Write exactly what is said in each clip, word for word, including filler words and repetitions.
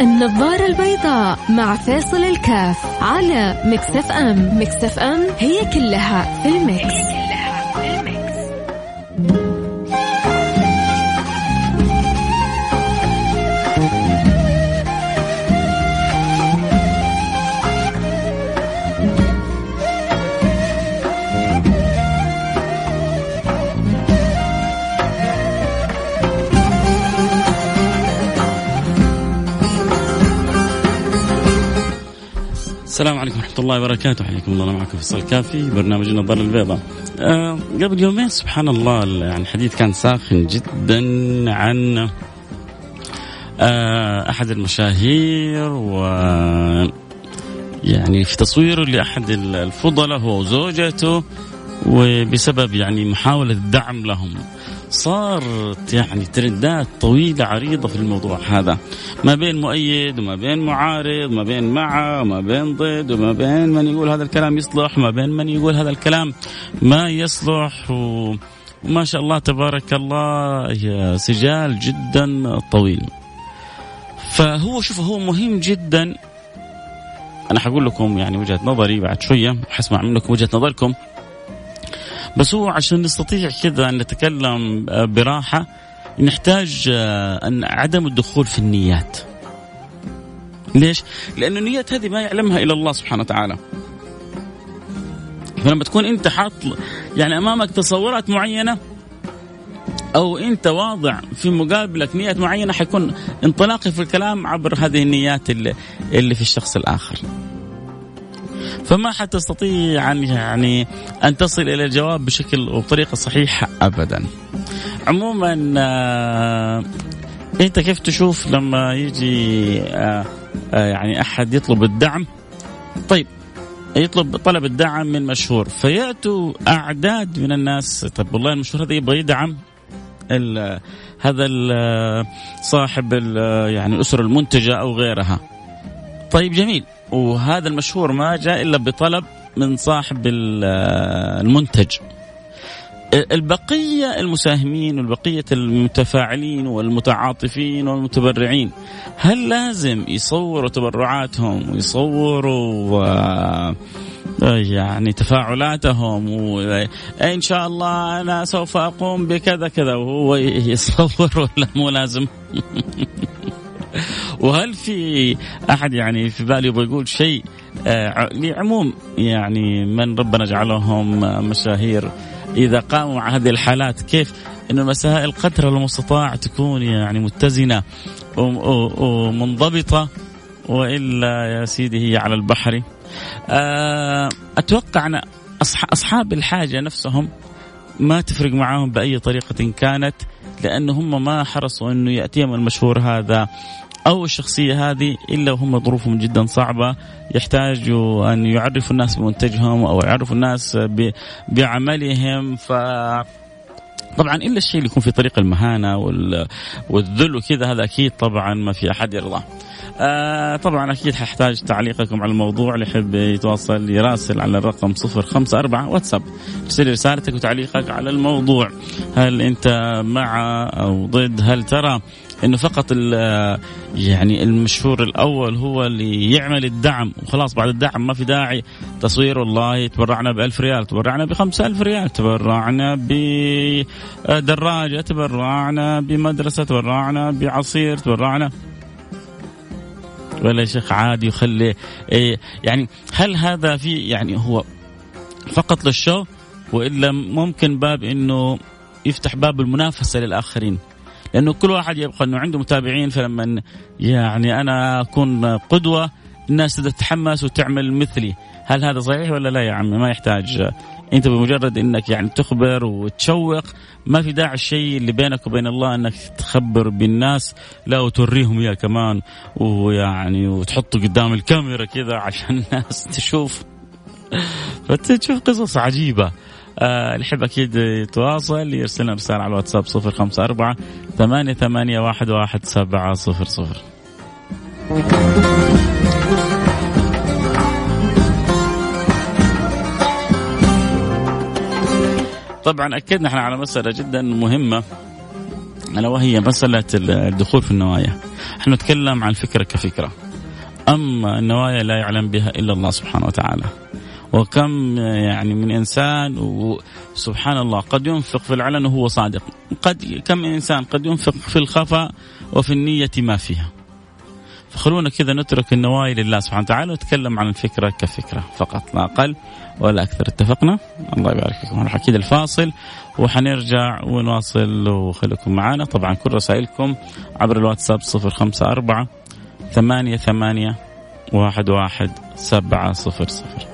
النظارة البيضاء مع فاصل الكاف على ميكس اف ام. ميكس اف ام هي كلها في الميكس. السلام عليكم ورحمة الله وبركاته. حياكم الله, أنا معكم فيصل كافي, برنامج النظارة البيضاء. أه قبل يومين سبحان الله يعني حديث كان ساخن جدا عن أه أحد المشاهير, ويعني في تصوير لأحد الفضلاء هو وزوجته, وبسبب يعني محاولة دعم لهم صارت يعني ترندات طويلة عريضة في الموضوع هذا, ما بين مؤيد وما بين معارض, ما بين مع وما بين ضد, وما بين من يقول هذا الكلام يصلح وما بين من يقول هذا الكلام ما يصلح, و... وما شاء الله تبارك الله سجال جدا طويل. فهو شوف هو مهم جدا, أنا حقول لكم يعني وجهة نظري بعد شوية, حسمع منكم وجهة نظركم, بس هو عشان نستطيع كذا أن نتكلم براحة نحتاج أن عدم الدخول في النيات. ليش؟ لأن النيات هذه ما يعلمها إلا الله سبحانه وتعالى. فلما تكون أنت حاط يعني أمامك تصورات معينة أو أنت واضع في مقابلك نيات معينة, حيكون انطلاقي في الكلام عبر هذه النيات اللي, اللي في الشخص الآخر, فما حتستطيع أن يعني أن تصل إلى الجواب بشكل وبطريقة صحيحة أبدا. عموما أنت كيف تشوف لما يجي يعني أحد يطلب الدعم؟ طيب يطلب طلب الدعم من مشهور, فيأتوا أعداد من الناس, طب والله المشهور هذا يبغى يدعم هذا صاحب يعني الأسرة المنتجة أو غيرها. طيب جميل, وهذا المشهور ما جاء إلا بطلب من صاحب المنتج. البقية المساهمين والبقية المتفاعلين والمتعاطفين والمتبرعين, هل لازم يصوروا تبرعاتهم ويصوروا يعني تفاعلاتهم وإن شاء الله أنا سوف أقوم بكذا كذا وهو يصور, ولا مو لازم؟ وهل في أحد يعني في بالي بيقول شيء آه لعموم يعني من ربنا جعلهم مشاهير إذا قاموا مع هذه الحالات, كيف إن المسائل قدر المستطاع تكون يعني متزنة ومنضبطة, وإلا يا سيدي هي على البحر. آه أتوقع أن أصحاب الحاجة نفسهم ما تفرق معاهم بأي طريقة كانت, لأن هم ما حرصوا أنه يأتيهم المشهور هذا أو الشخصية هذه إلا وهم ظروفهم جدا صعبة, يحتاجوا أن يعرفوا الناس بمنتجهم أو يعرفوا الناس بعملهم. ف طبعا إلا الشيء اللي يكون في طريق المهانة والذل وكذا, هذا أكيد طبعا ما في أحد يرضى. آه طبعا أكيد هحتاج تعليقكم على الموضوع. اللي يحب يتواصل يراسل على الرقم صفر خمسة أربعة واتساب, ارسل رسالتك وتعليقك على الموضوع. هل أنت مع أو ضد؟ هل ترى إنه فقط يعني المشهور الأول هو اللي يعمل الدعم وخلاص بعد الدعم ما في داعي تصوير؟ والله تبرعنا بألف ريال, تبرعنا بخمسة ألف ريال, تبرعنا بدراجة, تبرعنا بمدرسة, تبرعنا بعصير, تبرعنا ولا شيخ عادي يخلي إيه يعني. هل هذا في يعني هو فقط للشو, وإلا ممكن باب إنه يفتح باب المنافسة للآخرين؟ لأنه كل واحد يبقى أنه عنده متابعين, فلما يعني أنا أكون قدوة الناس تتحمس وتعمل مثلي. هل هذا صحيح ولا لا؟ يا عمي ما يحتاج, أنت بمجرد أنك يعني تخبر وتشوق, ما في داعي الشيء اللي بينك وبين الله أنك تخبر بالناس, لا وتوريهم يا كمان ويعني وتحطه قدام الكاميرا كذا عشان الناس تشوف, فتشوف قصص عجيبة. أه الحب أكيد يتواصل, يرسلنا رسالة على الواتساب صفر خمسة أربعة ثمانية ثمانية واحد واحد سبعة صفر صفر. طبعا أكدنا إحنا على مسألة جدا مهمة ألا وهي مسألة الدخول في النوايا. نحن نتكلم عن الفكرة كفكرة، أما النوايا لا يعلم بها إلا الله سبحانه وتعالى. وكم يعني من إنسان وسبحان الله قد ينفق في العلن وهو صادق، قد كم إنسان قد ينفق في الخفاء وفي النية ما فيها. فخلونا كذا نترك النوايا لله سبحانه وتعالى ونتكلم عن الفكرة كفكرة فقط، لا أقل ولا أكثر. اتفقنا؟ الله يبارك فيكم. نروح أكيد الفاصل وحنرجع ونواصل، وخليكم معنا. طبعا كل رسائلكم عبر الواتساب صفر خمسة أربعة ثمانية ثمانية واحد واحد سبعة صفر صفر.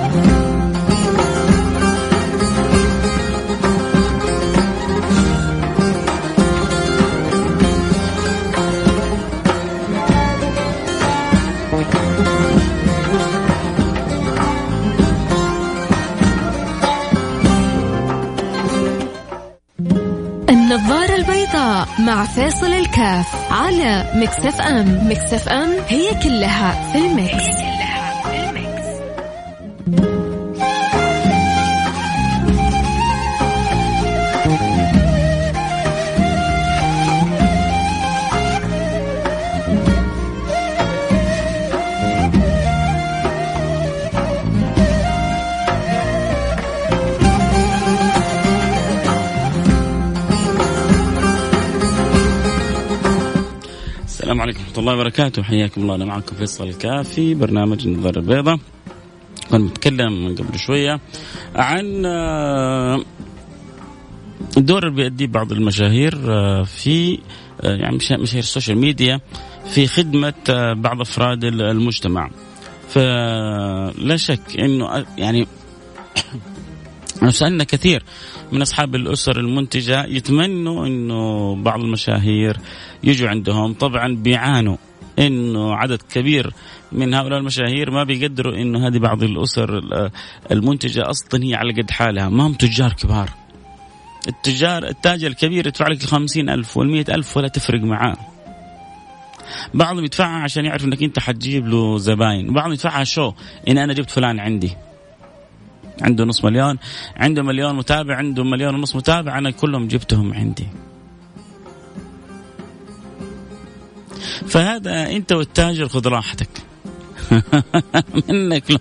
النظارة البيضاء مع فاصل الكاف على ميكس اف ام. ميكس اف ام هي كلها في الميكس. السلام عليكم ورحمة الله وبركاته، حياكم الله. أنا معكم فيصل الكافي، برنامج النظارة البيضاء. كنا نتكلم من قبل شوية عن الدور اللي بيؤديه بعض المشاهير في يعني مشاهير السوشيال ميديا في خدمة بعض أفراد المجتمع. فلا شك إنه يعني سألنا كثير من أصحاب الأسر المنتجة يتمنوا أنه بعض المشاهير يجوا عندهم. طبعا بيعانوا أنه عدد كبير من هؤلاء المشاهير ما بيقدروا أنه هذه بعض الأسر المنتجة أصلا هي على قد حالها، ما هم تجار كبار. التجار التاجر الكبير يدفع لك الخمسين ألف والمئة ألف ولا تفرق معاه. بعضهم يدفعها عشان يعرف أنك أنت حتجيب له زباين، وبعضهم يدفعها شو إن أنا جبت فلان عندي عنده نص مليون، عنده مليون متابع، عنده مليون ونص متابع، أنا كلهم جبتهم عندي. فهذا أنت والتاجر خذ راحتك منك له.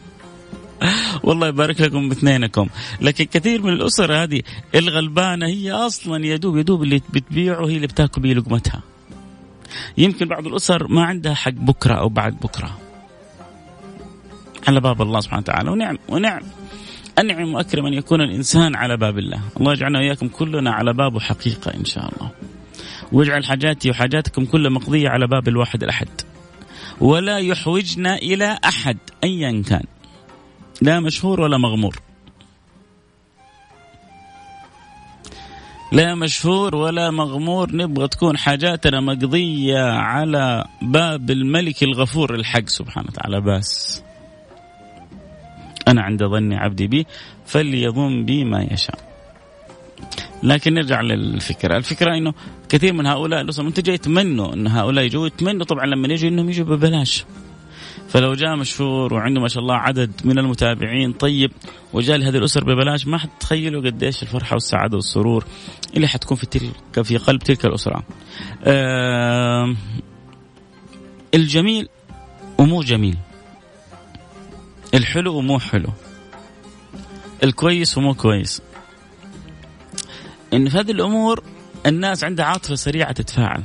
والله يبارك لكم باثنينكم. لكن كثير من الأسر هذه الغلبانة هي أصلا يدوب يدوب اللي بتبيعه هي اللي بتاكل بيه لقمتها. يمكن بعض الأسر ما عندها حق بكرة أو بعد بكرة، على باب الله سبحانه وتعالى. ونعم ونعم أنعم وأكرم أن يكون الإنسان على باب الله. الله يجعلنا وإياكم كلنا على بابه حقيقة إن شاء الله، ويجعل حاجاتي وحاجاتكم كلها مقضية على باب الواحد الأحد، ولا يحوجنا إلى أحد أيا كان، لا مشهور ولا مغمور، لا مشهور ولا مغمور. نبغى تكون حاجاتنا مقضية على باب الملك الغفور الحق سبحانه وتعالى بس. أنا عند ظن عبدي بي فليظن بي ما يشاء. لكن نرجع للفكرة. الفكرة إنه كثير من هؤلاء الأسر المنتجة يتمنوا إن هؤلاء يجوا، يتمنوا طبعا لما يجوا إنهم يجوا ببلاش. فلو جاء مشهور وعنده ما شاء الله عدد من المتابعين طيب وجاء لهذه الأسر ببلاش، ما حتتخيلوا قديش الفرحة والسعادة والسرور اللي حتكون في تلك في قلب تلك الأسرة. آه الجميل ومو جميل، الحلو ومو حلو، الكويس ومو كويس. إن في هذه الأمور الناس عندها عاطفة سريعة تتفاعل،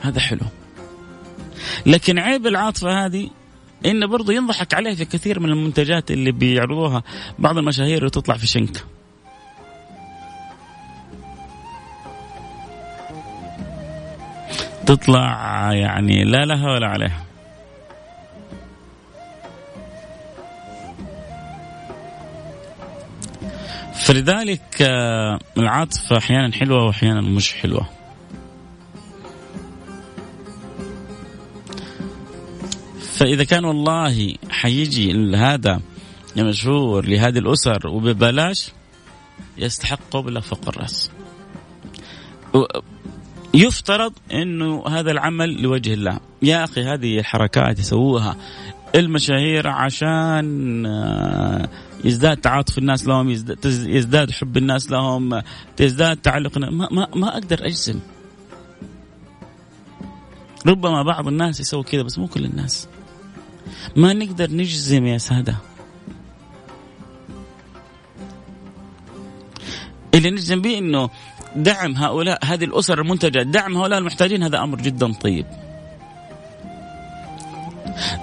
هذا حلو. لكن عيب العاطفة هذه إنه برضو ينضحك عليه في كثير من المنتجات اللي بيعرضوها بعض المشاهير وتطلع في شنكة. تطلع يعني لا لها ولا عليها. فلذلك العاطفة أحيانا حلوة وأحيانا مش حلوة. فإذا كان والله حيجي هذا مشهور لهذه الأسر وببلاش يستحقه بلا فوق الرأس. يفترض أنه هذا العمل لوجه الله. يا أخي هذه الحركات يسووها المشاهير عشان يزداد تعاطف الناس لهم, يزداد حب الناس لهم, تزداد تعلقنا. ما, ما, ما أقدر أجزم. ربما بعض الناس يسوي كذا بس مو كل الناس. ما نقدر نجزم يا سادة. اللي نجزم به إنه دعم هؤلاء, هذه الأسر المنتجة, دعم هؤلاء المحتاجين, هذا أمر جدا طيب.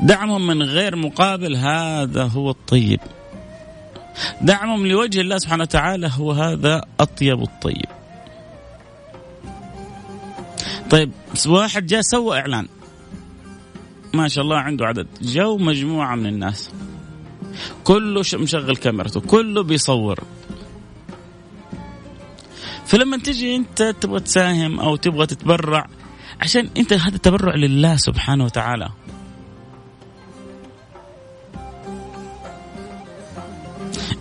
دعمهم من غير مقابل هذا هو الطيب. دعمهم لوجه الله سبحانه وتعالى هو هذا أطيب الطيب. طيب واحد جاء سوى إعلان ما شاء الله عنده عدد, جو مجموعة من الناس كله مشغل كاميرته, كله بيصور. فلما تجي أنت تبغى تساهم أو تبغى تتبرع, عشان أنت هذا التبرع لله سبحانه وتعالى.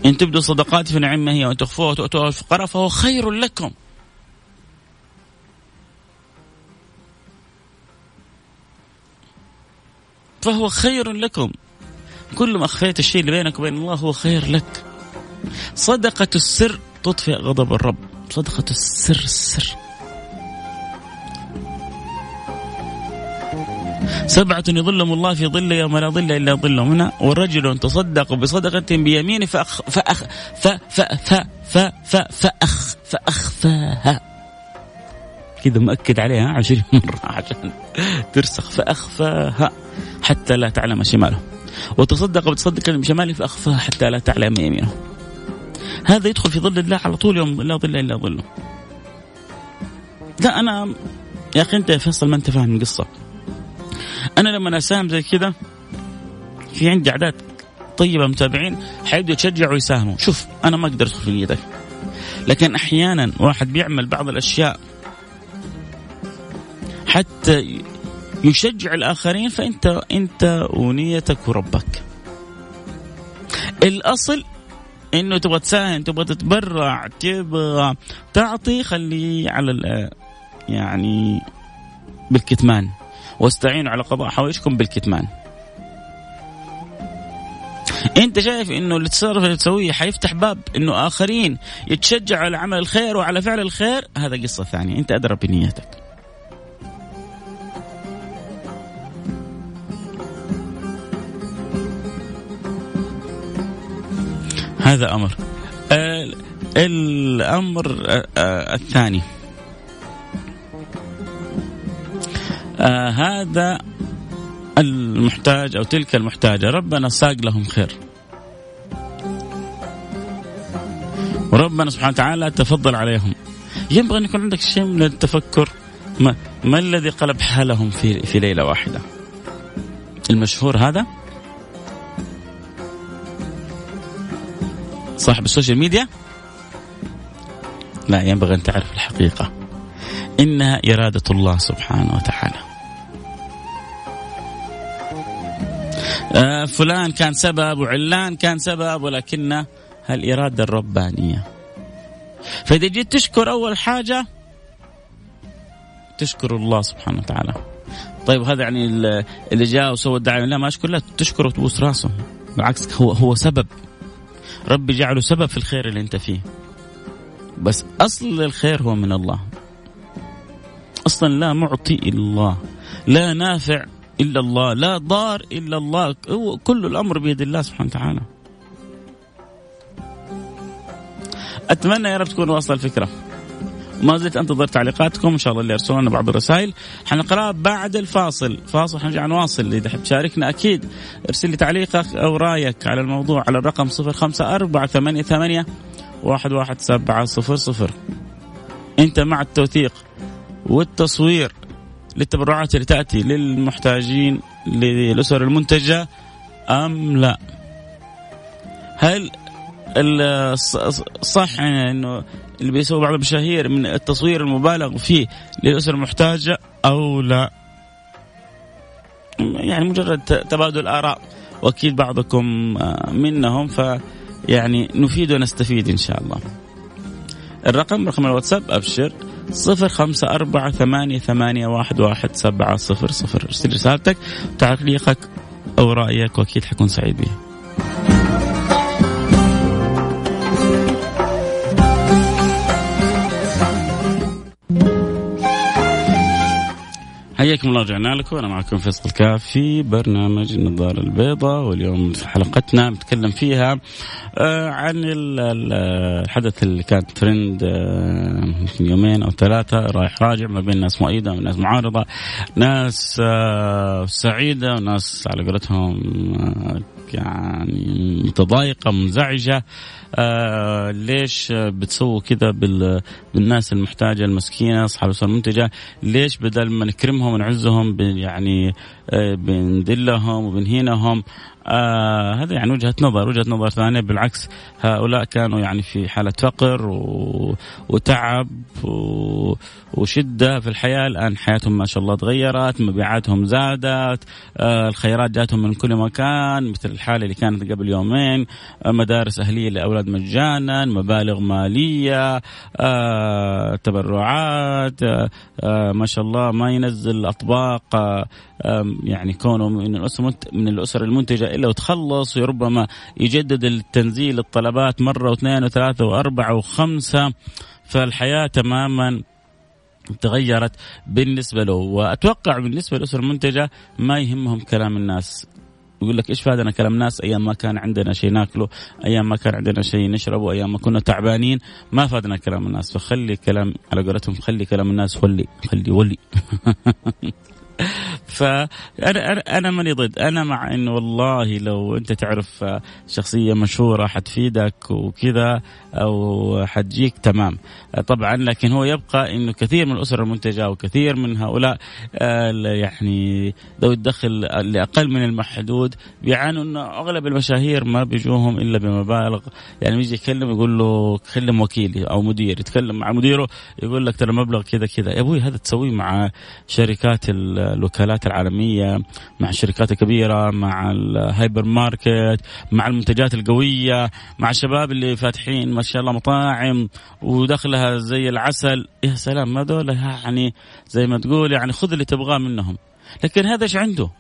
إن تبدوا صدقات فنعمة هي, وإن تخفوها وتؤتوها الفقراء فهو خير لكم. فهو خير لكم. كل ما أخفيت الشيء اللي بينك وبين الله هو خير لك. صدقة السر تطفئ غضب الرب. صدقة السر السر. سبعة يظلهم الله في ظله يوم لا ظل إلا ظله هنا, والرجل تصدق بصدقة بيمينه فأخ فأخ فأخ فأخ فأخفاها. كذا مؤكد عليها عشرين مرة عشان ترسخ. فأخفاها حتى لا تعلم شماله, وتصدق بصدقة بشماله فأخفاها حتى لا تعلم يمينه. هذا يدخل في ظل الله على طول يوم لا ظل إلا ظله. لا أنا يا أخي أنت يا فيصل ما أنت فاهم القصة. أنا لما أساهم زي كده في عندي أعداد طيبة متابعين حيبدوا يتشجعوا ويساهموا. شوف أنا ما أقدر أدخل في نيتك, لكن أحيانا واحد بيعمل بعض الأشياء حتى يشجع الآخرين, فأنت أنت ونيتك وربك. الأصل إنه تبغى تساهم, تبغى تتبرع, تبغى تعطي, خليه على يعني بالكتمان, واستعينوا على قضاء حوائجكم بالكتمان. انت شايف انه التصرف اللي تسويه حيفتح باب انه اخرين يتشجعوا على عمل الخير وعلى فعل الخير, هذا قصة ثانية. انت ادرى بنيتك. هذا امر. الامر الثاني آه هذا المحتاج أو تلك المحتاجة ربنا ساق لهم خير, وربنا سبحانه وتعالى تفضل عليهم. ينبغي أن يكون عندك شيء من التفكر, ما, ما الذي قلب حالهم في, في ليلة واحدة. المشهور هذا صاحب السوشيال ميديا, لا ينبغي أن تعرف الحقيقة إنها إرادة الله سبحانه وتعالى. فلان كان سبب وعلان كان سبب, ولكن هالإرادة الربانية. فإذا جيت تشكر أول حاجة تشكر الله سبحانه وتعالى. طيب هذا يعني اللي جاء وسوى الدعاء لا ما أشكر, لا تشكره وتبوس راسه. بالعكس هو هو سبب, ربي جعله سبب في الخير اللي أنت فيه. بس أصل الخير هو من الله. أصلا لا معطي إلا الله, لا نافع إلا الله, لا ضار إلا الله. كل الأمر بيد الله سبحانه وتعالى. أتمنى يا رب تكون واصلة الفكرة. ما زلت أنتظر تعليقاتكم إن شاء الله, اللي يرسلون لنا بعض الرسائل حنقرأها بعد الفاصل. فاصل حنرجع نواصل. إذا حب تشاركنا أكيد ارسل لي تعليقك أو رأيك على الموضوع على الرقم صفر خمسة أربعة ثمانية ثمانية واحد واحد سبعة صفر صفر. أنت مع التوثيق والتصوير للتبرعات اللي تأتي للمحتاجين للأسر المنتجة أم لا؟ هل الصح أنه اللي بيسوي بعض المشاهير من التصوير المبالغ فيه للأسر المحتاجة أو لا؟ يعني مجرد تبادل آراء, وأكيد بعضكم منهم, فيعني نفيد ونستفيد إن شاء الله. الرقم رقم الواتساب أبشر صفر خمسة أربعة ثمانية ثمانية واحد واحد سبعة صفر صفر. ارسل رسالتك وتعليقك أو رأيك، وأكيد حكون سعيد بيه. حياكم الله، رجعنا لكم. أنا معكم فيصل الكافي في برنامج النظارة البيضاء، واليوم في حلقتنا نتكلم فيها عن الحدث اللي كان ترند يمكن يومين أو ثلاثة رايح راجع ما بين ناس مؤيدة وناس معارضة، ناس سعيدة وناس على قولتهم يعني متضايقة منزعجة. آه ليش بتسووا كذا بالناس المحتاجة المسكينة أصحاب السلة المنتجة؟ ليش بدل ما نكرمهم ونعزهم يعني آه بندلهم وبنهينهم؟ آه هذا يعني وجهة نظر. وجهة نظر ثانية بالعكس، هؤلاء كانوا يعني في حالة فقر و... وتعب و... وشدة في الحياة، الآن حياتهم ما شاء الله تغيرت، مبيعاتهم زادت، آه الخيرات جاتهم من كل مكان، مثل الحالة اللي كانت قبل يومين، آه مدارس أهلية لأولاد مجانا، مبالغ مالية، آه تبرعات، آه آه ما شاء الله ما ينزل أطباق، آه آه يعني كونه من الأسر من الأسر المنتجة إلا وتخلص، وربما يجدد التنزيل الطلبات مرة واثنين وثلاثة وأربعة وخمسة، فالحياة تماما تغيرت بالنسبة له. وأتوقع بالنسبة للأسر المنتجة ما يهمهم كلام الناس، يقول لك إيش فادنا كلام ناس؟ أيام ما كان عندنا شيء ناكله، أيام ما كان عندنا شيء نشربه، أيام ما كنا تعبانين، ما فادنا كلام الناس. فخلي كلام على قولتهم، خلي كلام الناس ولي خلي ولي فأنا أنا ماني ضد، أنا مع إنه والله لو أنت تعرف شخصية مشهورة حتفيدك وكذا أو حتجيك تمام طبعا، لكن هو يبقى إنه كثير من الأسر المنتجة وكثير من هؤلاء يعني ذوي الدخل لأقل من المحدود بيعانوا إنه أغلب المشاهير ما بيجوهم إلا بمبالغ، يعني يجي يكلم يقول له كلم وكيلي أو مدير، يتكلم مع مديره يقول لك ترى مبلغ كذا كذا. يا أبوي هذا تسويه مع شركات الوكالات العالمية، مع الشركات الكبيرة، مع الهايبر ماركت، مع المنتجات القوية، مع الشباب اللي فاتحين ما شاء الله مطاعم ودخلها زي العسل. يا سلام، ما دول يعني زي ما تقول يعني خذ اللي تبغاه منهم. لكن هذا ايش عنده؟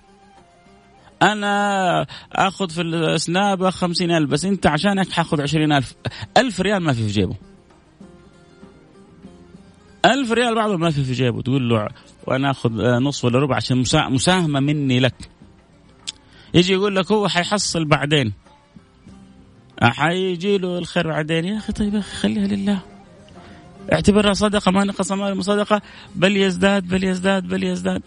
أنا أخذ في السنابة خمسين ألف بس أنت عشانك حأخذ عشرين ألف ألف ريال ما في في جيبه، ألف ريال بعضهم ما في في جيبه، تقول له وأنا أخذ نص ولا ربع عشان مساهمة مني لك. يجي يقول لك هو حيحصل بعدين، حيجي له الخير بعدين. يا أخي طيب خليها لله، اعتبرها صدقة، ما نقص مال المصدقة، بل يزداد بل يزداد بل يزداد.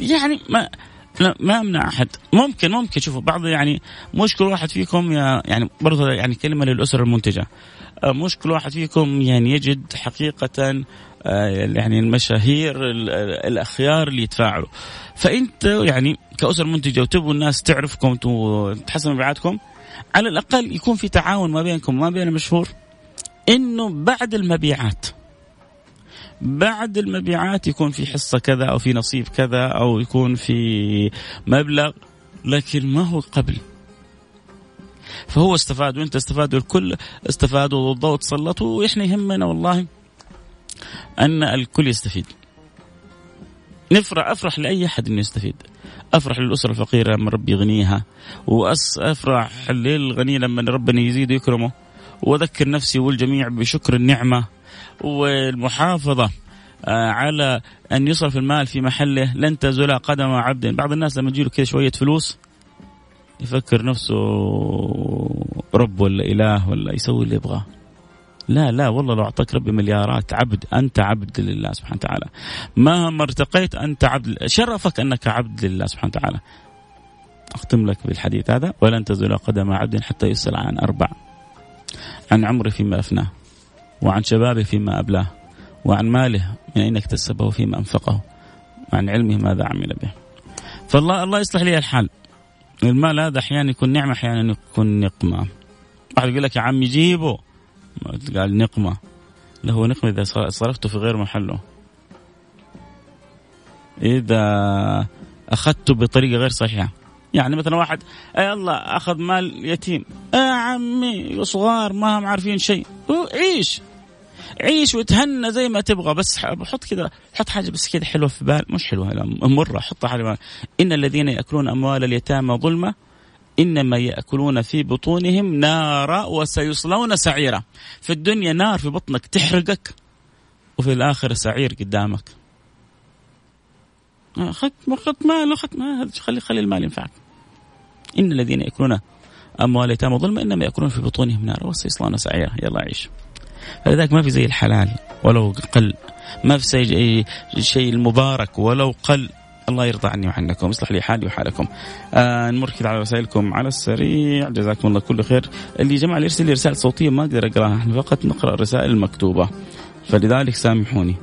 يعني ما لا ما أمنع أحد، ممكن ممكن شوفوا بعض يعني مش كل واحد فيكم يعني برضه يعني كلمة للأسر المنتجة، مش كل واحد فيكم يعني يجد حقيقة يعني المشاهير الأخيار اللي يتفاعلوا. فأنت يعني كأسر منتجة وتبوا الناس تعرفكم وتحسن مبيعاتكم، على الأقل يكون في تعاون ما بينكم وما بين المشهور، إنه بعد المبيعات بعد المبيعات يكون في حصة كذا أو في نصيب كذا أو يكون في مبلغ، لكن ما هو قبل. فهو استفاد وانت استفاد والكل استفاد والضوء تسلط، وإحنا يهمنا والله أن الكل يستفيد. نفرح أفرح لأي أحد أن يستفيد، أفرح للأسرة الفقيرة لما ربي يغنيها، وأفرح للغني لما ربنا يزيد ويكرمه، وأذكر نفسي والجميع بشكر النعمة والمحافظة على أن يصرف المال في محله، لن تزول قدم عبد. بعض الناس لما يجيله كده شوية فلوس يفكر نفسه رب ولا إله ولا يسوي اللي يبغاه. لا لا والله، لو أعطاك ربي مليارات عبد، أنت عبد لله سبحانه وتعالى، مهما ارتقيت أنت عبد، شرفك أنك عبد لله سبحانه وتعالى. أختم لك بالحديث هذا، ولن تزول قدم عبد حتى يسأل عن أربع: عن عمره فيما أفناه، وعن شبابه فيما أبلاه، وعن ماله من أين اكتسبه فيما أنفقه، وعن علمه ماذا عمل به. فالله الله يصلح لي الحال. المال هذا أحيانا يكون نعمة، أحيانا يكون نقمة. واحد يقول لك يا عمي جيبه، قال نقمة، لا هو نقمة إذا صرفته في غير محله، إذا أخذته بطريقة غير صحيحة. يعني مثلا واحد أي الله أخذ مال يتيم، يا عمي صغار ما هم عارفين شيء، عيش عيش وتهنى زي ما تبغى، بس حط كده، حط حاجة بس كده حلوة في بال، مش حلوة مرة، حط حاجة. إن الذين يأكلون أموال اليتامى ظلمة إنما يأكلون في بطونهم نارا وسيصلون سعيرا. في الدنيا نار في بطنك تحرقك، وفي الآخرة سعير قدامك. خذ ماله، خذ ماله، خلي خلي المال ينفعك. إن الذين يأكلون أموال اليتامى ظلما إنما يأكلون في بطونهم نارا وسيصلون سعيرا. يلا عيش. فلذلك ما في زي الحلال ولو قل، ما في زي شيء المبارك ولو قل. الله يرضى عني وعنكم، يصلح لي حالي وحالكم. آه نمر كده على رسائلكم على السريع. جزاكم الله كل خير. اللي جمع يرسل لي رسالة صوتية ما أقدر أقراها، احنا فقط نقرأ الرسائل المكتوبة، فلذلك سامحوني،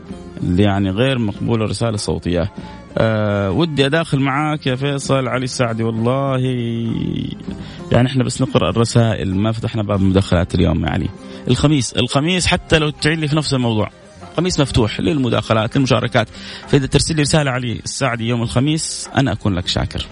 اللي يعني غير مقبول الرسالة الصوتية. آه ودي أداخل معاك يا فيصل علي السعدي، والله يعني احنا بس نقرأ الرسائل، ما فتحنا باب مداخلات اليوم. يعني الخميس الخميس حتى لو تعيد لي في نفس الموضوع، الخميس مفتوح للمداخلات للمشاركات، فإذا ترسل لي رسالة علي السعدي يوم الخميس أنا أكون لك شاكر.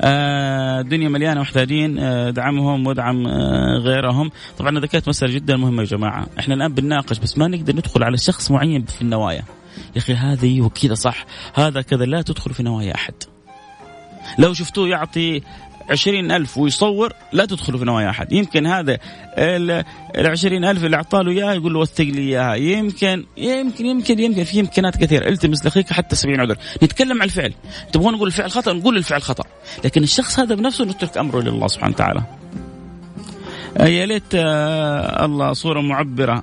آه الدنيا مليانة محتاجين، آه دعمهم ودعم آه غيرهم. طبعا ذكرت مسألة جدا مهمة يا جماعة، احنا الآن بنناقش بس ما نقدر ندخل على شخص معين في النوايا. يا أخي هذه وكذا صح، هذا كذا، لا تدخل في نوايا أحد. لو شفتوه يعطي عشرين ألف ويصور، لا تدخلوا في نوايا أحد. يمكن هذا العشرين ألف اللي أعطاله إياه يقول له وثق لي إياها، يمكن يمكن يمكن يمكن في إمكانات كثيرة. التمس لأخيك حتى سبعين عذر. نتكلم عن الفعل، تبغون نقول الفعل خطأ نقول الفعل خطأ، لكن الشخص هذا بنفسه نترك أمره لله سبحانه وتعالى. يا ليت الله صورة معبرة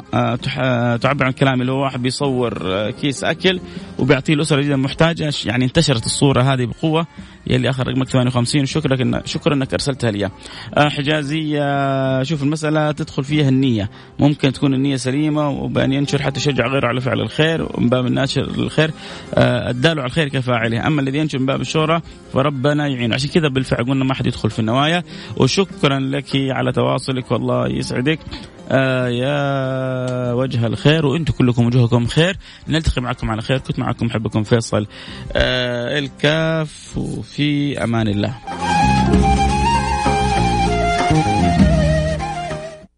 تعبر عن كلامي، اللي هو واحد بيصور كيس أكل وبيعطيه الأسرة جدا محتاجة، يعني انتشرت الصورة هذه بقوة. يا اللي آخر رقمك ثمانية وخمسين، شكرا إن شكرا إنك أرسلتها لي. حجازية، شوف المسألة تدخل فيها النية، ممكن تكون النية سليمة وبأن ينشر حتى يشجع غيره على فعل الخير، ومن باب الناشر الخير أداله على الخير كفاعله، أما الذي ينشر من باب الشهرة فربنا يعينه. عشان كذا بالفعل قلنا ما حد يدخل في النوايا. وشكرا لك على تواصلك، والله يسعدك آه يا وجه الخير، وانتم كلكم وجهكم خير. نلتقي معكم على خير. كنت معكم حبكم فيصل آه الكاف، وفي امان الله.